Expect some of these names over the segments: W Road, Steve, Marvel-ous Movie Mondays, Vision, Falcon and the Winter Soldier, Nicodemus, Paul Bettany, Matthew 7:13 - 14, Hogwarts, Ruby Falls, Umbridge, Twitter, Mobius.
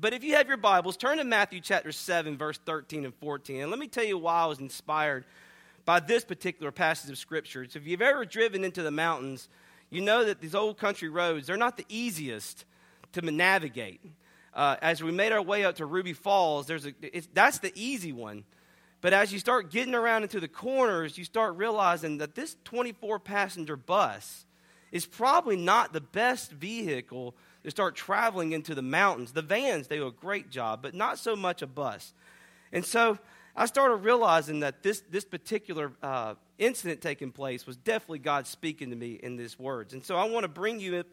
But if you have your Bibles, turn to Matthew chapter 7, verse 13 and 14. And let me tell you why I was inspired by this particular passage of Scripture. So if you've ever driven into the mountains, you know that these old country roads, they're not the easiest to navigate. As we made our way up to Ruby Falls, that's the easy one. But as you start getting around into the corners, you start realizing that this 24-passenger bus is probably not the best vehicle to start traveling into the mountains. The vans, they do a great job, but not so much a bus. And so I started realizing that this particular incident taking place was definitely God speaking to me in these words. And so I want to bring you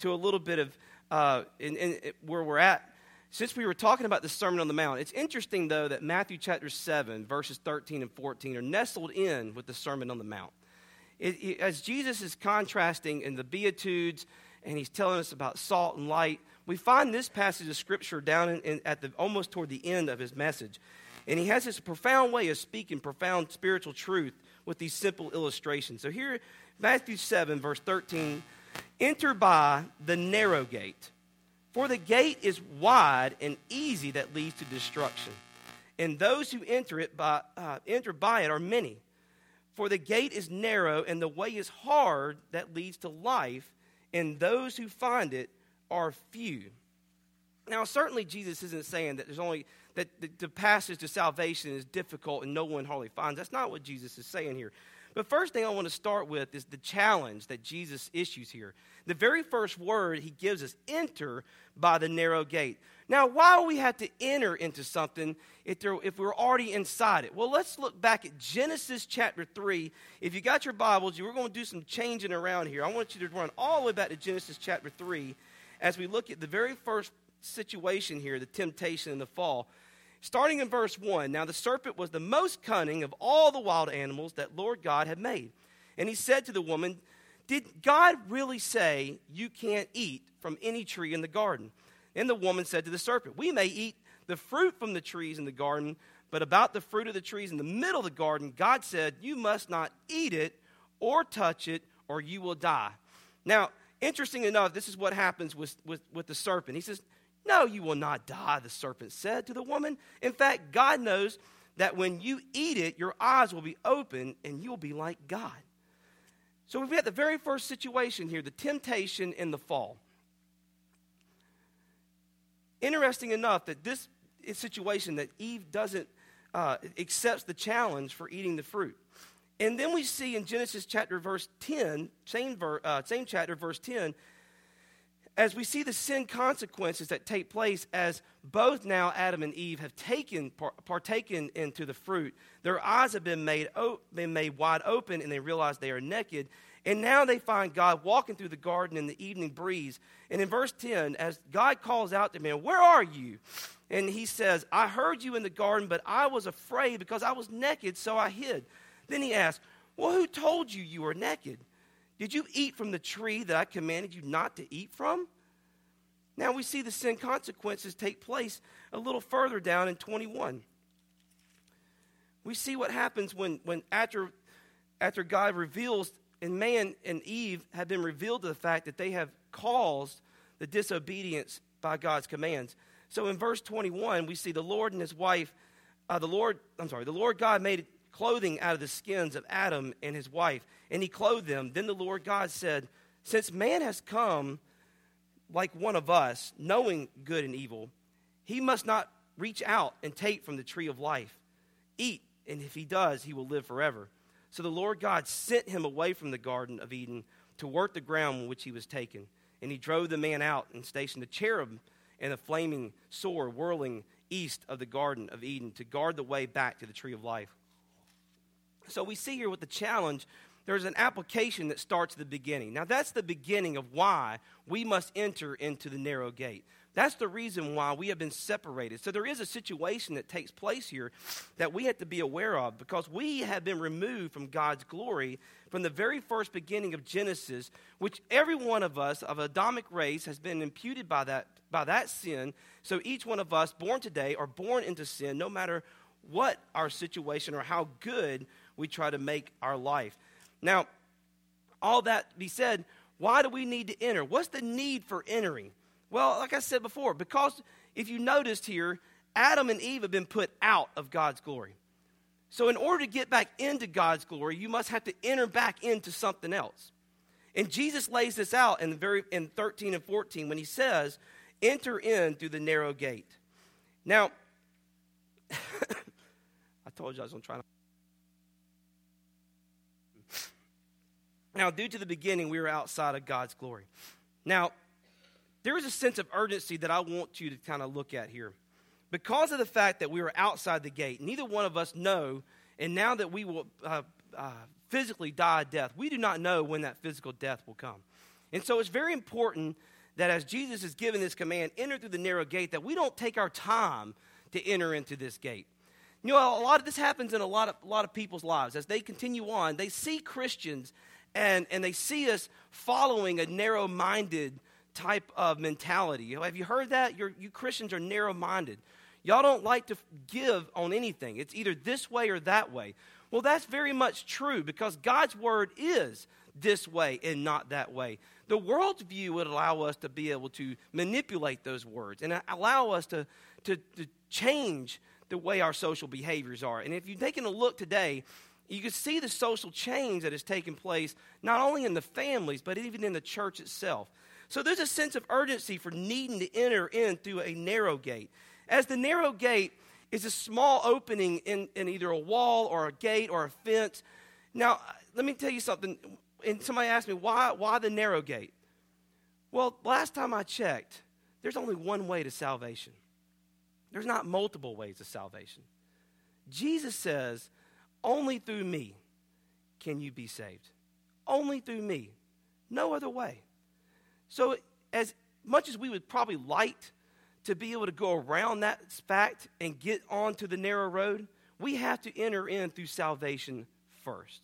to a little bit of where we're at. Since we were talking about the Sermon on the Mount, it's interesting, though, that Matthew chapter 7, verses 13 and 14 are nestled in with the Sermon on the Mount. As Jesus is contrasting in the Beatitudes, and he's telling us about salt and light, we find this passage of Scripture down almost toward the end of his message. And he has this profound way of speaking profound spiritual truth with these simple illustrations. So here, Matthew 7, verse 13, "Enter by the narrow gate. For the gate is wide and easy that leads to destruction, and those who enter by it are many. For the gate is narrow and the way is hard that leads to life, and those who find it are few." Now, certainly Jesus isn't saying that the passage to salvation is difficult and no one hardly finds. That's not what Jesus is saying here. But first thing I want to start with is the challenge that Jesus issues here. The very first word he gives us, "enter by the narrow gate." Now, why would we have to enter into something if we're already inside it? Well, let's look back at Genesis chapter 3. If you got your Bibles, we're going to do some changing around here. I want you to run all the way back to Genesis chapter 3 as we look at the very first situation here, the temptation and the fall. Starting in verse 1, "Now the serpent was the most cunning of all the wild animals that Lord God had made. And he said to the woman, 'Did God really say you can't eat from any tree in the garden?' And the woman said to the serpent, 'We may eat the fruit from the trees in the garden, but about the fruit of the trees in the middle of the garden, God said, you must not eat it or touch it or you will die.'" Now, interesting enough, this is what happens with the serpent. He says, "No, you will not die," the serpent said to the woman. "In fact, God knows that when you eat it, your eyes will be open and you will be like God." So we've got the very first situation here, the temptation and the fall. Interesting enough that this is a situation that Eve doesn't accepts the challenge for eating the fruit. And then we see in Genesis chapter verse 10, same chapter verse 10, as we see the sin consequences that take place as both now Adam and Eve have partaken into the fruit. Their eyes have been made wide open, and they realize they are naked. And now they find God walking through the garden in the evening breeze. And in verse 10, as God calls out to man, "Where are you?" And he says, "I heard you in the garden, but I was afraid because I was naked, so I hid." Then he asked, "Well, who told you you were naked? Did you eat from the tree that I commanded you not to eat from?" Now we see the sin consequences take place a little further down in 21. We see what happens when after God reveals, and man and Eve have been revealed to the fact that they have caused the disobedience by God's commands. So in verse 21, we see the Lord God made it clothing out of the skins of Adam and his wife, and he clothed them. Then the Lord God said, "Since man has come like one of us, knowing good and evil, he must not reach out and take from the tree of life. Eat, and if he does, he will live forever." So the Lord God sent him away from the Garden of Eden to work the ground on which he was taken. And he drove the man out and stationed a cherub and a flaming sword whirling east of the Garden of Eden to guard the way back to the tree of life. So we see here with the challenge, there's an application that starts at the beginning. Now, that's the beginning of why we must enter into the narrow gate. That's the reason why we have been separated. So there is a situation that takes place here that we have to be aware of because we have been removed from God's glory from the very first beginning of Genesis, which every one of us of Adamic race has been imputed by that sin. So each one of us born today are born into sin no matter what our situation or how good we try to make our life. Now, all that be said, why do we need to enter? What's the need for entering? Well, like I said before, because if you noticed here, Adam and Eve have been put out of God's glory. So in order to get back into God's glory, you must have to enter back into something else. And Jesus lays this out in 13 and 14 when he says, "Enter in through the narrow gate." Now, I told you I was going to try to. Now, due to the beginning, we were outside of God's glory. Now, there is a sense of urgency that I want you to kind of look at here. Because of the fact that we were outside the gate, neither one of us know, and now that we will physically die a death, we do not know when that physical death will come. And so it's very important that as Jesus is giving this command, enter through the narrow gate, that we don't take our time to enter into this gate. You know, a lot of this happens in a lot of people's lives. As they continue on, they see Christians and they see us following a narrow-minded type of mentality. You know, have you heard that? You Christians are narrow-minded. Y'all don't like to give on anything. It's either this way or that way. Well, that's very much true because God's word is this way and not that way. The world's view would allow us to be able to manipulate those words and allow us to change the way our social behaviors are. And if you've taken a look today, you can see the social change that has taken place not only in the families but even in the church itself. So there's a sense of urgency for needing to enter in through a narrow gate. As the narrow gate is a small opening in either a wall or a gate or a fence. Now, let me tell you something. And somebody asked me, why the narrow gate? Well, last time I checked, there's only one way to salvation. There's not multiple ways to salvation. Jesus says, only through me can you be saved. Only through me. No other way. So as much as we would probably like to be able to go around that fact and get onto the narrow road, we have to enter in through salvation first.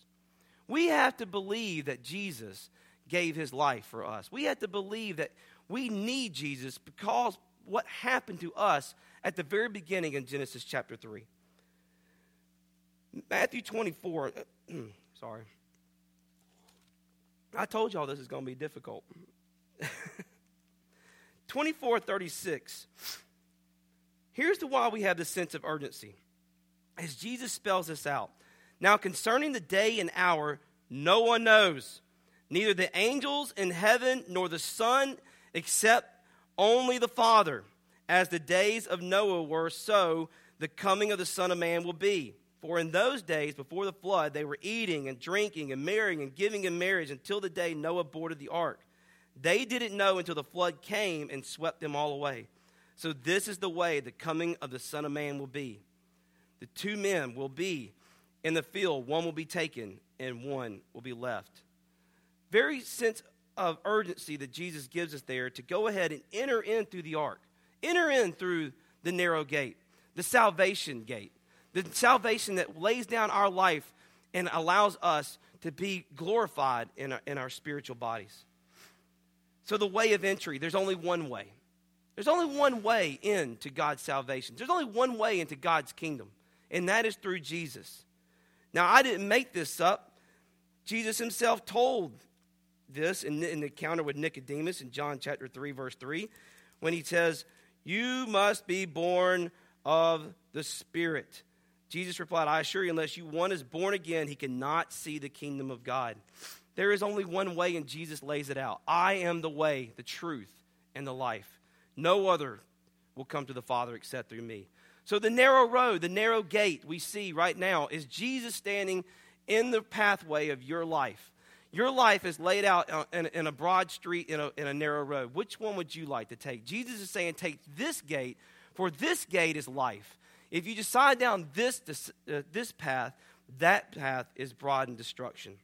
We have to believe that Jesus gave his life for us. We have to believe that we need Jesus because what happened to us at the very beginning in Genesis chapter 3. Matthew 24, sorry. I told y'all this is going to be difficult. 24:36. Here's the why we have this sense of urgency. As Jesus spells this out. Now concerning the day and hour, no one knows, neither the angels in heaven nor the Son, except only the Father. As the days of Noah were, so the coming of the Son of Man will be. For in those days before the flood, they were eating and drinking and marrying and giving in marriage until the day Noah boarded the ark. They didn't know until the flood came and swept them all away. So this is the way the coming of the Son of Man will be. The two men will be in the field. One will be taken and one will be left. Very sense of urgency that Jesus gives us there to go ahead and enter in through the ark. Enter in through the narrow gate, the salvation gate. The salvation that lays down our life and allows us to be glorified in our spiritual bodies. So the way of entry, there's only one way. There's only one way into God's salvation. There's only one way into God's kingdom, and that is through Jesus. Now, I didn't make this up. Jesus himself told this in the encounter with Nicodemus in John chapter 3, verse 3, when he says, "You must be born of the Spirit." Jesus replied, "I assure you, unless you one is born again, he cannot see the kingdom of God." There is only one way, and Jesus lays it out. I am the way, the truth, and the life. No other will come to the Father except through me. So the narrow road, the narrow gate we see right now is Jesus standing in the pathway of your life. Your life is laid out in a broad street, in a narrow road. Which one would you like to take? Jesus is saying, take this gate, for this gate is life. If you decide down this path, that path is broad in destruction.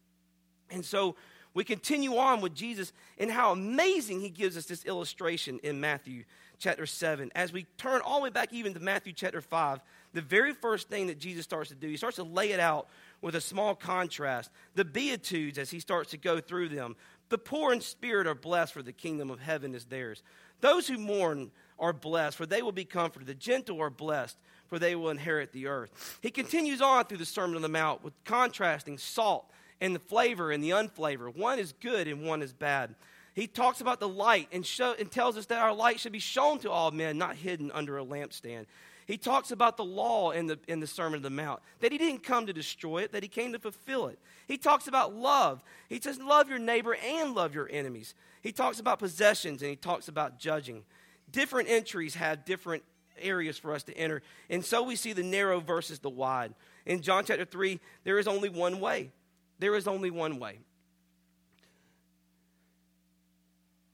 And so we continue on with Jesus and how amazing he gives us this illustration in Matthew chapter 7. As we turn all the way back even to Matthew chapter 5, the very first thing that Jesus starts to do, he starts to lay it out with a small contrast. The Beatitudes, as he starts to go through them, the poor in spirit are blessed, for the kingdom of heaven is theirs. Those who mourn are blessed, for they will be comforted. The gentle are blessed, for they will inherit the earth. He continues on through the Sermon on the Mount with contrasting salt and the flavor and the unflavor. One is good and one is bad. He talks about the light and tells us that our light should be shown to all men, not hidden under a lampstand. He talks about the law in the Sermon on the Mount, that he didn't come to destroy it, that he came to fulfill it. He talks about love. He says, love your neighbor and love your enemies. He talks about possessions, and he talks about judging. Different entries have different areas for us to enter, and so we see the narrow versus the wide. In John chapter 3, there is only one way. There is only one way.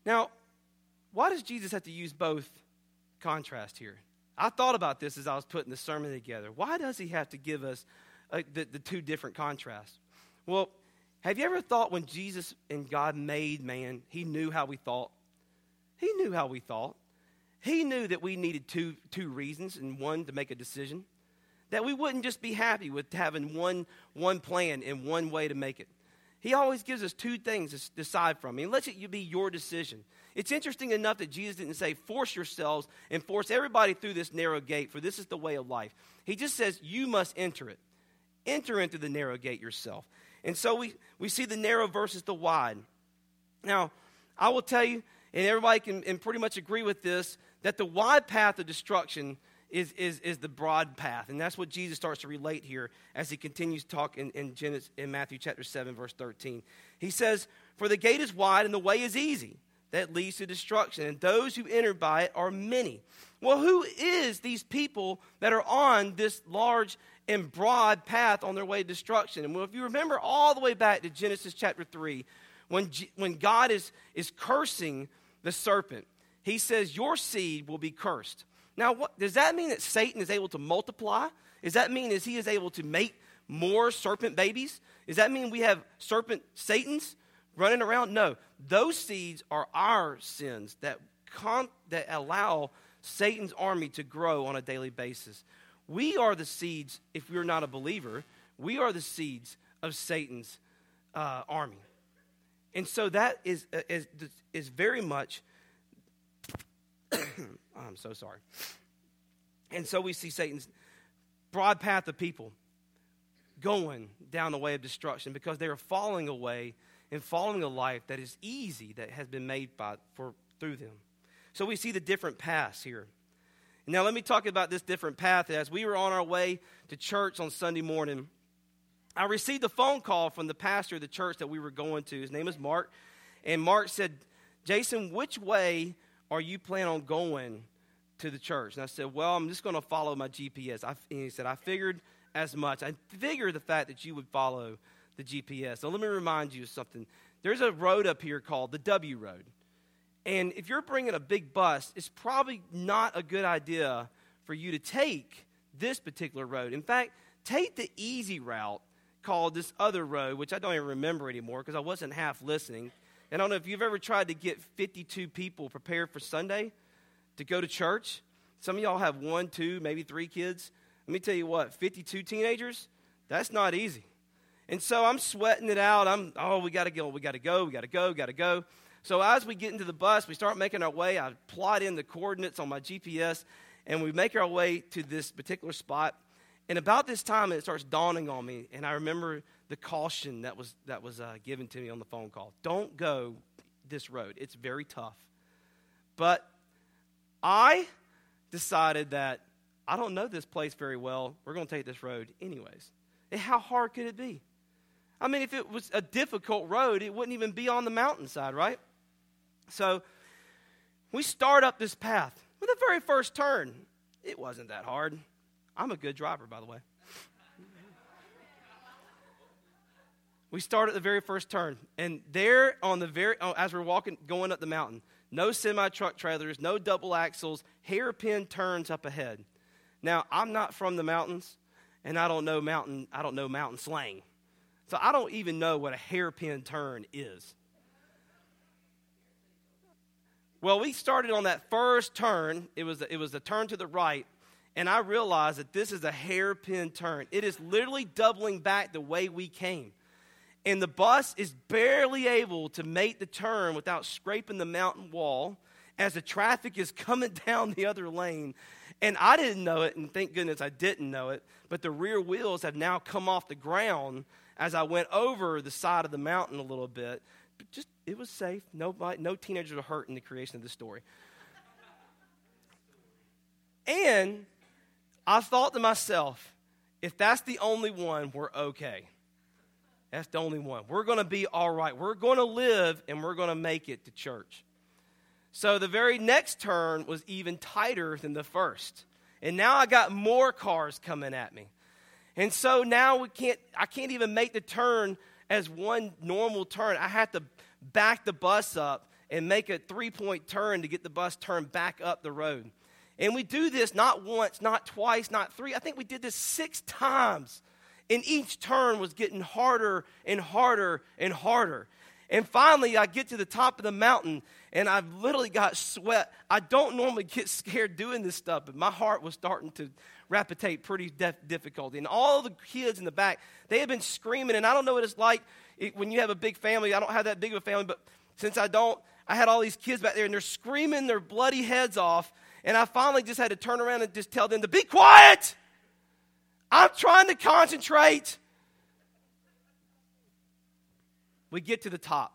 Now, why does Jesus have to use both contrast here? I thought about this as I was putting the sermon together. Why does he have to give us the two different contrasts? Well, have you ever thought when Jesus and God made man, he knew how we thought? He knew how we thought. He knew that we needed two reasons and one to make a decision. That we wouldn't just be happy with having one plan and one way to make it. He always gives us two things to decide from. He lets it be your decision. It's interesting enough that Jesus didn't say, force yourselves and force everybody through this narrow gate, for this is the way of life. He just says, you must enter it. Enter into the narrow gate yourself. And so we see the narrow versus the wide. Now, I will tell you, and everybody can and pretty much agree with this, that the wide path of destruction is the broad path. And that's what Jesus starts to relate here as he continues to talk in Matthew chapter 7, verse 13. He says, for the gate is wide and the way is easy that leads to destruction, and those who enter by it are many. Well, who is these people that are on this large and broad path on their way to destruction? And well, if you remember all the way back to Genesis chapter 3, when God is cursing the serpent, he says, your seed will be cursed. Now, does that mean that Satan is able to multiply? Does that mean he is able to make more serpent babies? Does that mean we have serpent Satans running around? No, those seeds are our sins that allow Satan's army to grow on a daily basis. We are the seeds, if we're not a believer, we are the seeds of Satan's army. And so that is very much, I'm so sorry. And so we see Satan's broad path of people going down the way of destruction because they are falling away and following a life that is easy, that has been made through them. So we see the different paths here. Now let me talk about this different path. As we were on our way to church on Sunday morning, I received a phone call from the pastor of the church that we were going to. His name is Mark. And Mark said, Jason, which way are you planning on going to the church? And I said, well, I'm just going to follow my GPS. And he said, I figured as much. I figured the fact that you would follow the GPS. So let me remind you of something. There's a road up here called the W Road. And if you're bringing a big bus, it's probably not a good idea for you to take this particular road. In fact, take the easy route called this other road, which I don't even remember anymore because I wasn't half listening. And I don't know if you've ever tried to get 52 people prepared for Sunday to go to church. Some of y'all have 1, 2, maybe 3 kids. Let me tell you what, 52 teenagers, that's not easy. And so I'm sweating it out. We got to go. So as we get into the bus, we start making our way. I plot in the coordinates on my GPS, and we make our way to this particular spot. And about this time, it starts dawning on me, and I remember the caution that was given to me on the phone call. Don't go this road. It's very tough. But I decided that I don't know this place very well. We're going to take this road anyways. And how hard could it be? I mean, if it was a difficult road, it wouldn't even be on the mountainside, right? So we start up this path. With the very first turn, it wasn't that hard. I'm a good driver, by the way. We start at the very first turn, and there on as we're walking, going up the mountain, no semi-truck trailers, no double axles, hairpin turns up ahead. Now, I'm not from the mountains, and I don't know mountain slang, so I don't even know what a hairpin turn is. Well, we started on that first turn. It was a turn to the right. And I realized that this is a hairpin turn. It is literally doubling back the way we came. And the bus is barely able to make the turn without scraping the mountain wall as the traffic is coming down the other lane. And I didn't know it, and thank goodness I didn't know it, but the rear wheels have now come off the ground as I went over the side of the mountain a little bit just it was safe. No teenagers were hurt in the creation of this story. And I thought to myself, if that's the only one, we're okay. That's the only one. We're going to be all right. We're going to live, and we're going to make it to church. So the very next turn was even tighter than the first. And now I got more cars coming at me. And so now I can't even make the turn as one normal turn. I had to back the bus up and make a three-point turn to get the bus turned back up the road. And we do this not once, not twice, not three. I think we did this 6 times. And each turn was getting harder and harder and harder. And finally, I get to the top of the mountain, and I've literally got sweat. I don't normally get scared doing this stuff, but my heart was starting to palpitate pretty difficulty. And all the kids in the back, they had been screaming. And I don't know what it's like when you have a big family. I don't have that big of a family, but since I don't, I had all these kids back there, and they're screaming their bloody heads off. And I finally just had to turn around and just tell them to be quiet. I'm trying to concentrate. We get to the top.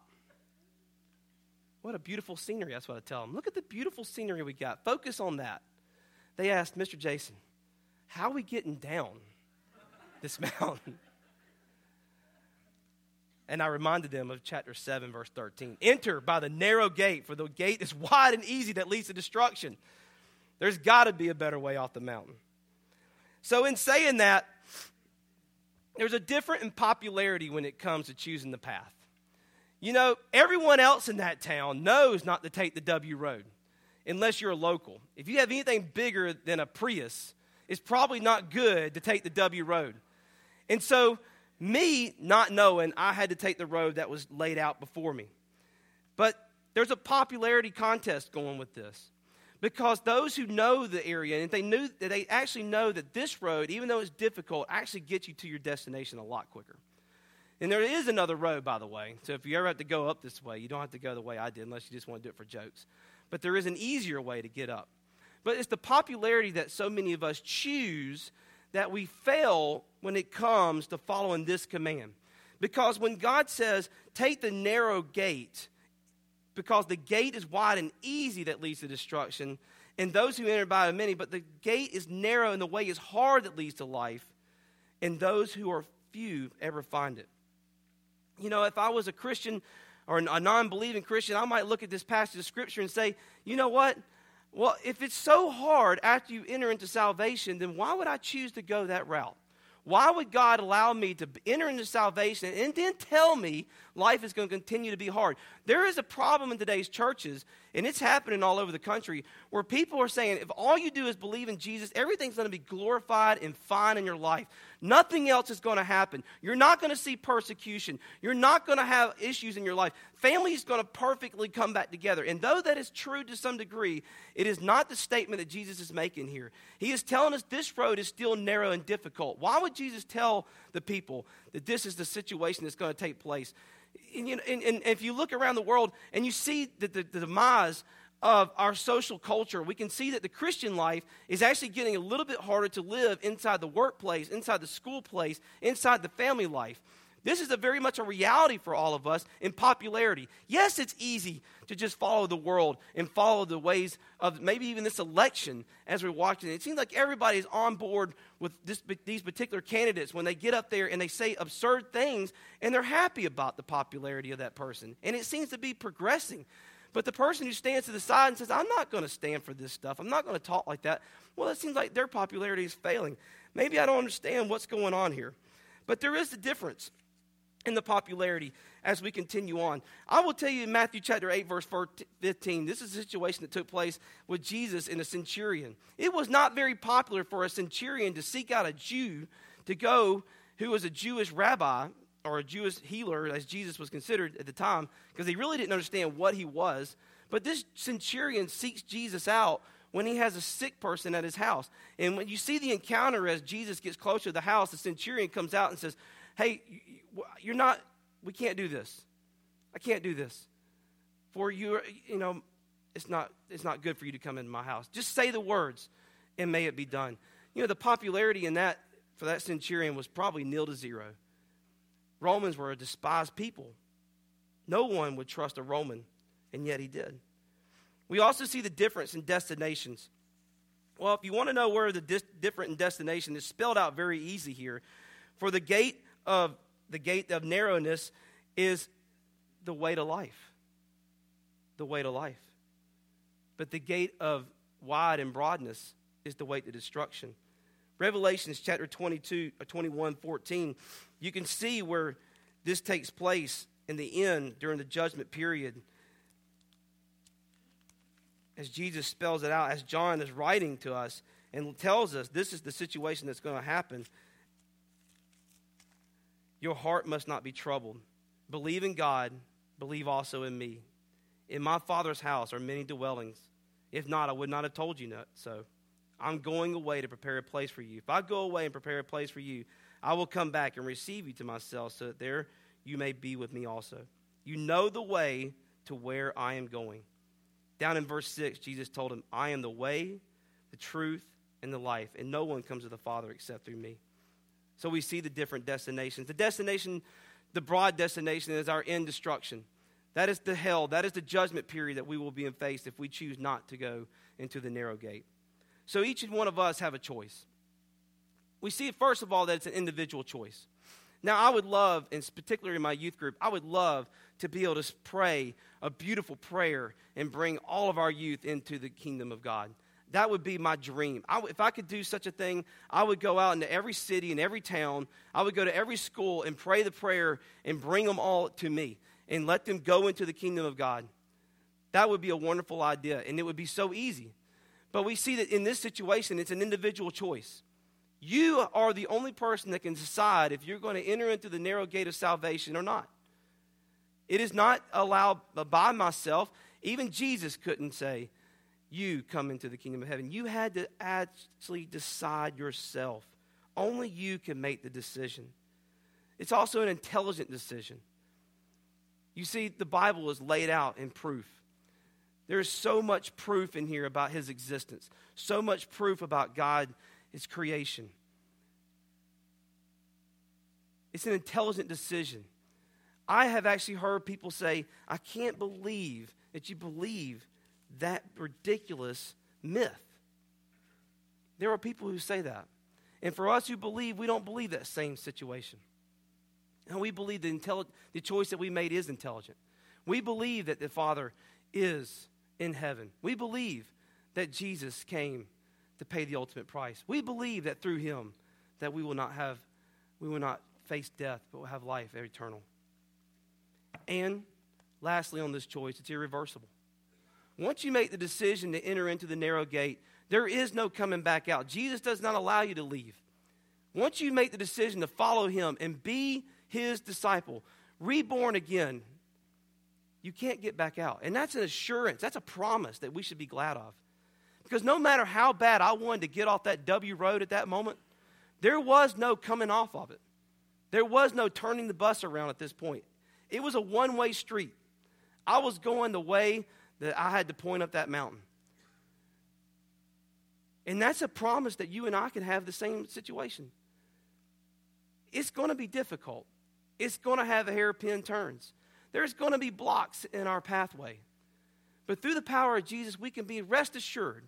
What a beautiful scenery, that's what I tell them. Look at the beautiful scenery we got. Focus on that. They asked, Mr. Jason, how are we getting down this mountain? And I reminded them of chapter 7, verse 13. Enter by the narrow gate, for the gate is wide and easy that leads to destruction. There's got to be a better way off the mountain. So in saying that, there's a difference in popularity when it comes to choosing the path. You know, everyone else in that town knows not to take the W Road, unless you're a local. If you have anything bigger than a Prius, it's probably not good to take the W Road. And so me not knowing, I had to take the road that was laid out before me. But there's a popularity contest going with this, because those who know the area, and if they knew that they actually know that this road, even though it's difficult, actually gets you to your destination a lot quicker. And there is another road, by the way. So if you ever have to go up this way, you don't have to go the way I did, unless you just want to do it for jokes. But there is an easier way to get up. But it's the popularity that so many of us choose that we fail when it comes to following this command. Because when God says, take the narrow gate, because the gate is wide and easy that leads to destruction, and those who enter by are many, but the gate is narrow and the way is hard that leads to life, and those who are few ever find it. You know, if I was a Christian or a non-believing Christian, I might look at this passage of Scripture and say, you know what? Well, if it's so hard after you enter into salvation, then why would I choose to go that route? Why would God allow me to enter into salvation and then tell me life is going to continue to be hard? There is a problem in today's churches, and it's happening all over the country, where people are saying, if all you do is believe in Jesus, everything's going to be glorified and fine in your life. Nothing else is going to happen. You're not going to see persecution. You're not going to have issues in your life. Family's going to perfectly come back together. And though that is true to some degree, it is not the statement that Jesus is making here. He is telling us this road is still narrow and difficult. Why would Jesus tell the people that this is the situation that's going to take place? And if you look around the world and you see the demise of our social culture, we can see that the Christian life is actually getting a little bit harder to live inside the workplace, inside the school place, inside the family life. This is very much a reality for all of us in popularity. Yes, it's easy to just follow the world and follow the ways of maybe even this election as we're watching it. It seems like everybody's on board with these particular candidates when they get up there and they say absurd things, and they're happy about the popularity of that person. And it seems to be progressing. But the person who stands to the side and says, I'm not going to stand for this stuff, I'm not going to talk like that, well, it seems like their popularity is failing. Maybe I don't understand what's going on here. But there is a difference in the popularity as we continue on. I will tell you in Matthew chapter 8, verse 15, this is a situation that took place with Jesus and a centurion. It was not very popular for a centurion to seek out a Jew to go, who was a Jewish rabbi or a Jewish healer, as Jesus was considered at the time, because they really didn't understand what he was. But this centurion seeks Jesus out when he has a sick person at his house. And when you see the encounter as Jesus gets closer to the house, the centurion comes out and says, hey, you're not, we can't do this. I can't do this. For you know, it's not good for you to come into my house. Just say the words and may it be done. You know, the popularity in that, for that centurion, was probably nil to zero. Romans were a despised people. No one would trust a Roman, and yet he did. We also see the difference in destinations. Well, if you want to know where the different in destination is spelled out very easy here. For the gate of narrowness is the way to life. The way to life. But the gate of wide and broadness is the way to destruction. Revelations chapter 21:14, you can see where this takes place in the end during the judgment period. As Jesus spells it out, as John is writing to us and tells us this is the situation that's going to happen. Your heart must not be troubled. Believe in God, believe also in me. In my Father's house are many dwellings. If not, I would not have told you so. I'm going away to prepare a place for you. If I go away and prepare a place for you, I will come back and receive you to myself, so that there you may be with me also. You know the way to where I am going. Down in verse 6, Jesus told him, I am the way, the truth, and the life, and no one comes to the Father except through me. So we see the different destinations. The broad destination is our end destruction. That is the hell. That is the judgment period that we will be faced if we choose not to go into the narrow gate. So each and one of us have a choice. We see, first of all, that it's an individual choice. Now, I would love, and particularly in my youth group, I would love to be able to pray a beautiful prayer and bring all of our youth into the kingdom of God. That would be my dream. If I could do such a thing, I would go out into every city and every town. I would go to every school and pray the prayer and bring them all to me, and let them go into the kingdom of God. That would be a wonderful idea, and it would be so easy. But we see that in this situation, it's an individual choice. You are the only person that can decide if you're going to enter into the narrow gate of salvation or not. It is not allowed by myself. Even Jesus couldn't say, you come into the kingdom of heaven. You had to actually decide yourself. Only you can make the decision. It's also an intelligent decision. You see, the Bible is laid out in proof. There is so much proof in here about his existence, so much proof about God, his creation. It's an intelligent decision. I have actually heard people say, I can't believe that you believe that ridiculous myth. There are people who say that. And for us who believe, we don't believe that same situation. And we believe the choice that we made is intelligent. We believe that the Father is in heaven. We believe that Jesus came to pay the ultimate price. We believe that through him that we will not face death, but will have life eternal. And lastly on this choice, it's irreversible. Once you make the decision to enter into the narrow gate, there is no coming back out. Jesus does not allow you to leave. Once you make the decision to follow him and be his disciple, reborn again, you can't get back out. And that's an assurance. That's a promise that we should be glad of. Because no matter how bad I wanted to get off that W Road at that moment, there was no coming off of it. There was no turning the bus around at this point. It was a one-way street. I was going the way that I had to point up that mountain. And that's a promise that you and I can have the same situation. It's going to be difficult. It's going to have hairpin turns. There's going to be blocks in our pathway. But through the power of Jesus, we can be rest assured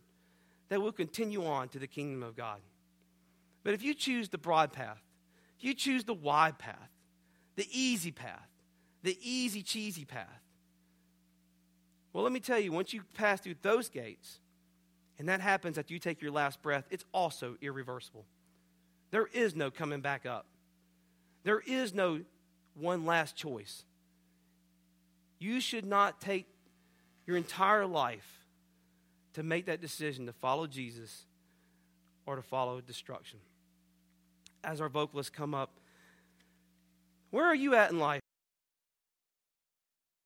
that we'll continue on to the kingdom of God. But if you choose the broad path, if you choose the wide path, the easy path, the easy cheesy path, well, let me tell you, once you pass through those gates, and that happens after you take your last breath, it's also irreversible. There is no coming back up. There is no one last choice. You should not take your entire life to make that decision to follow Jesus or to follow destruction. As our vocalists come up, where are you at in life?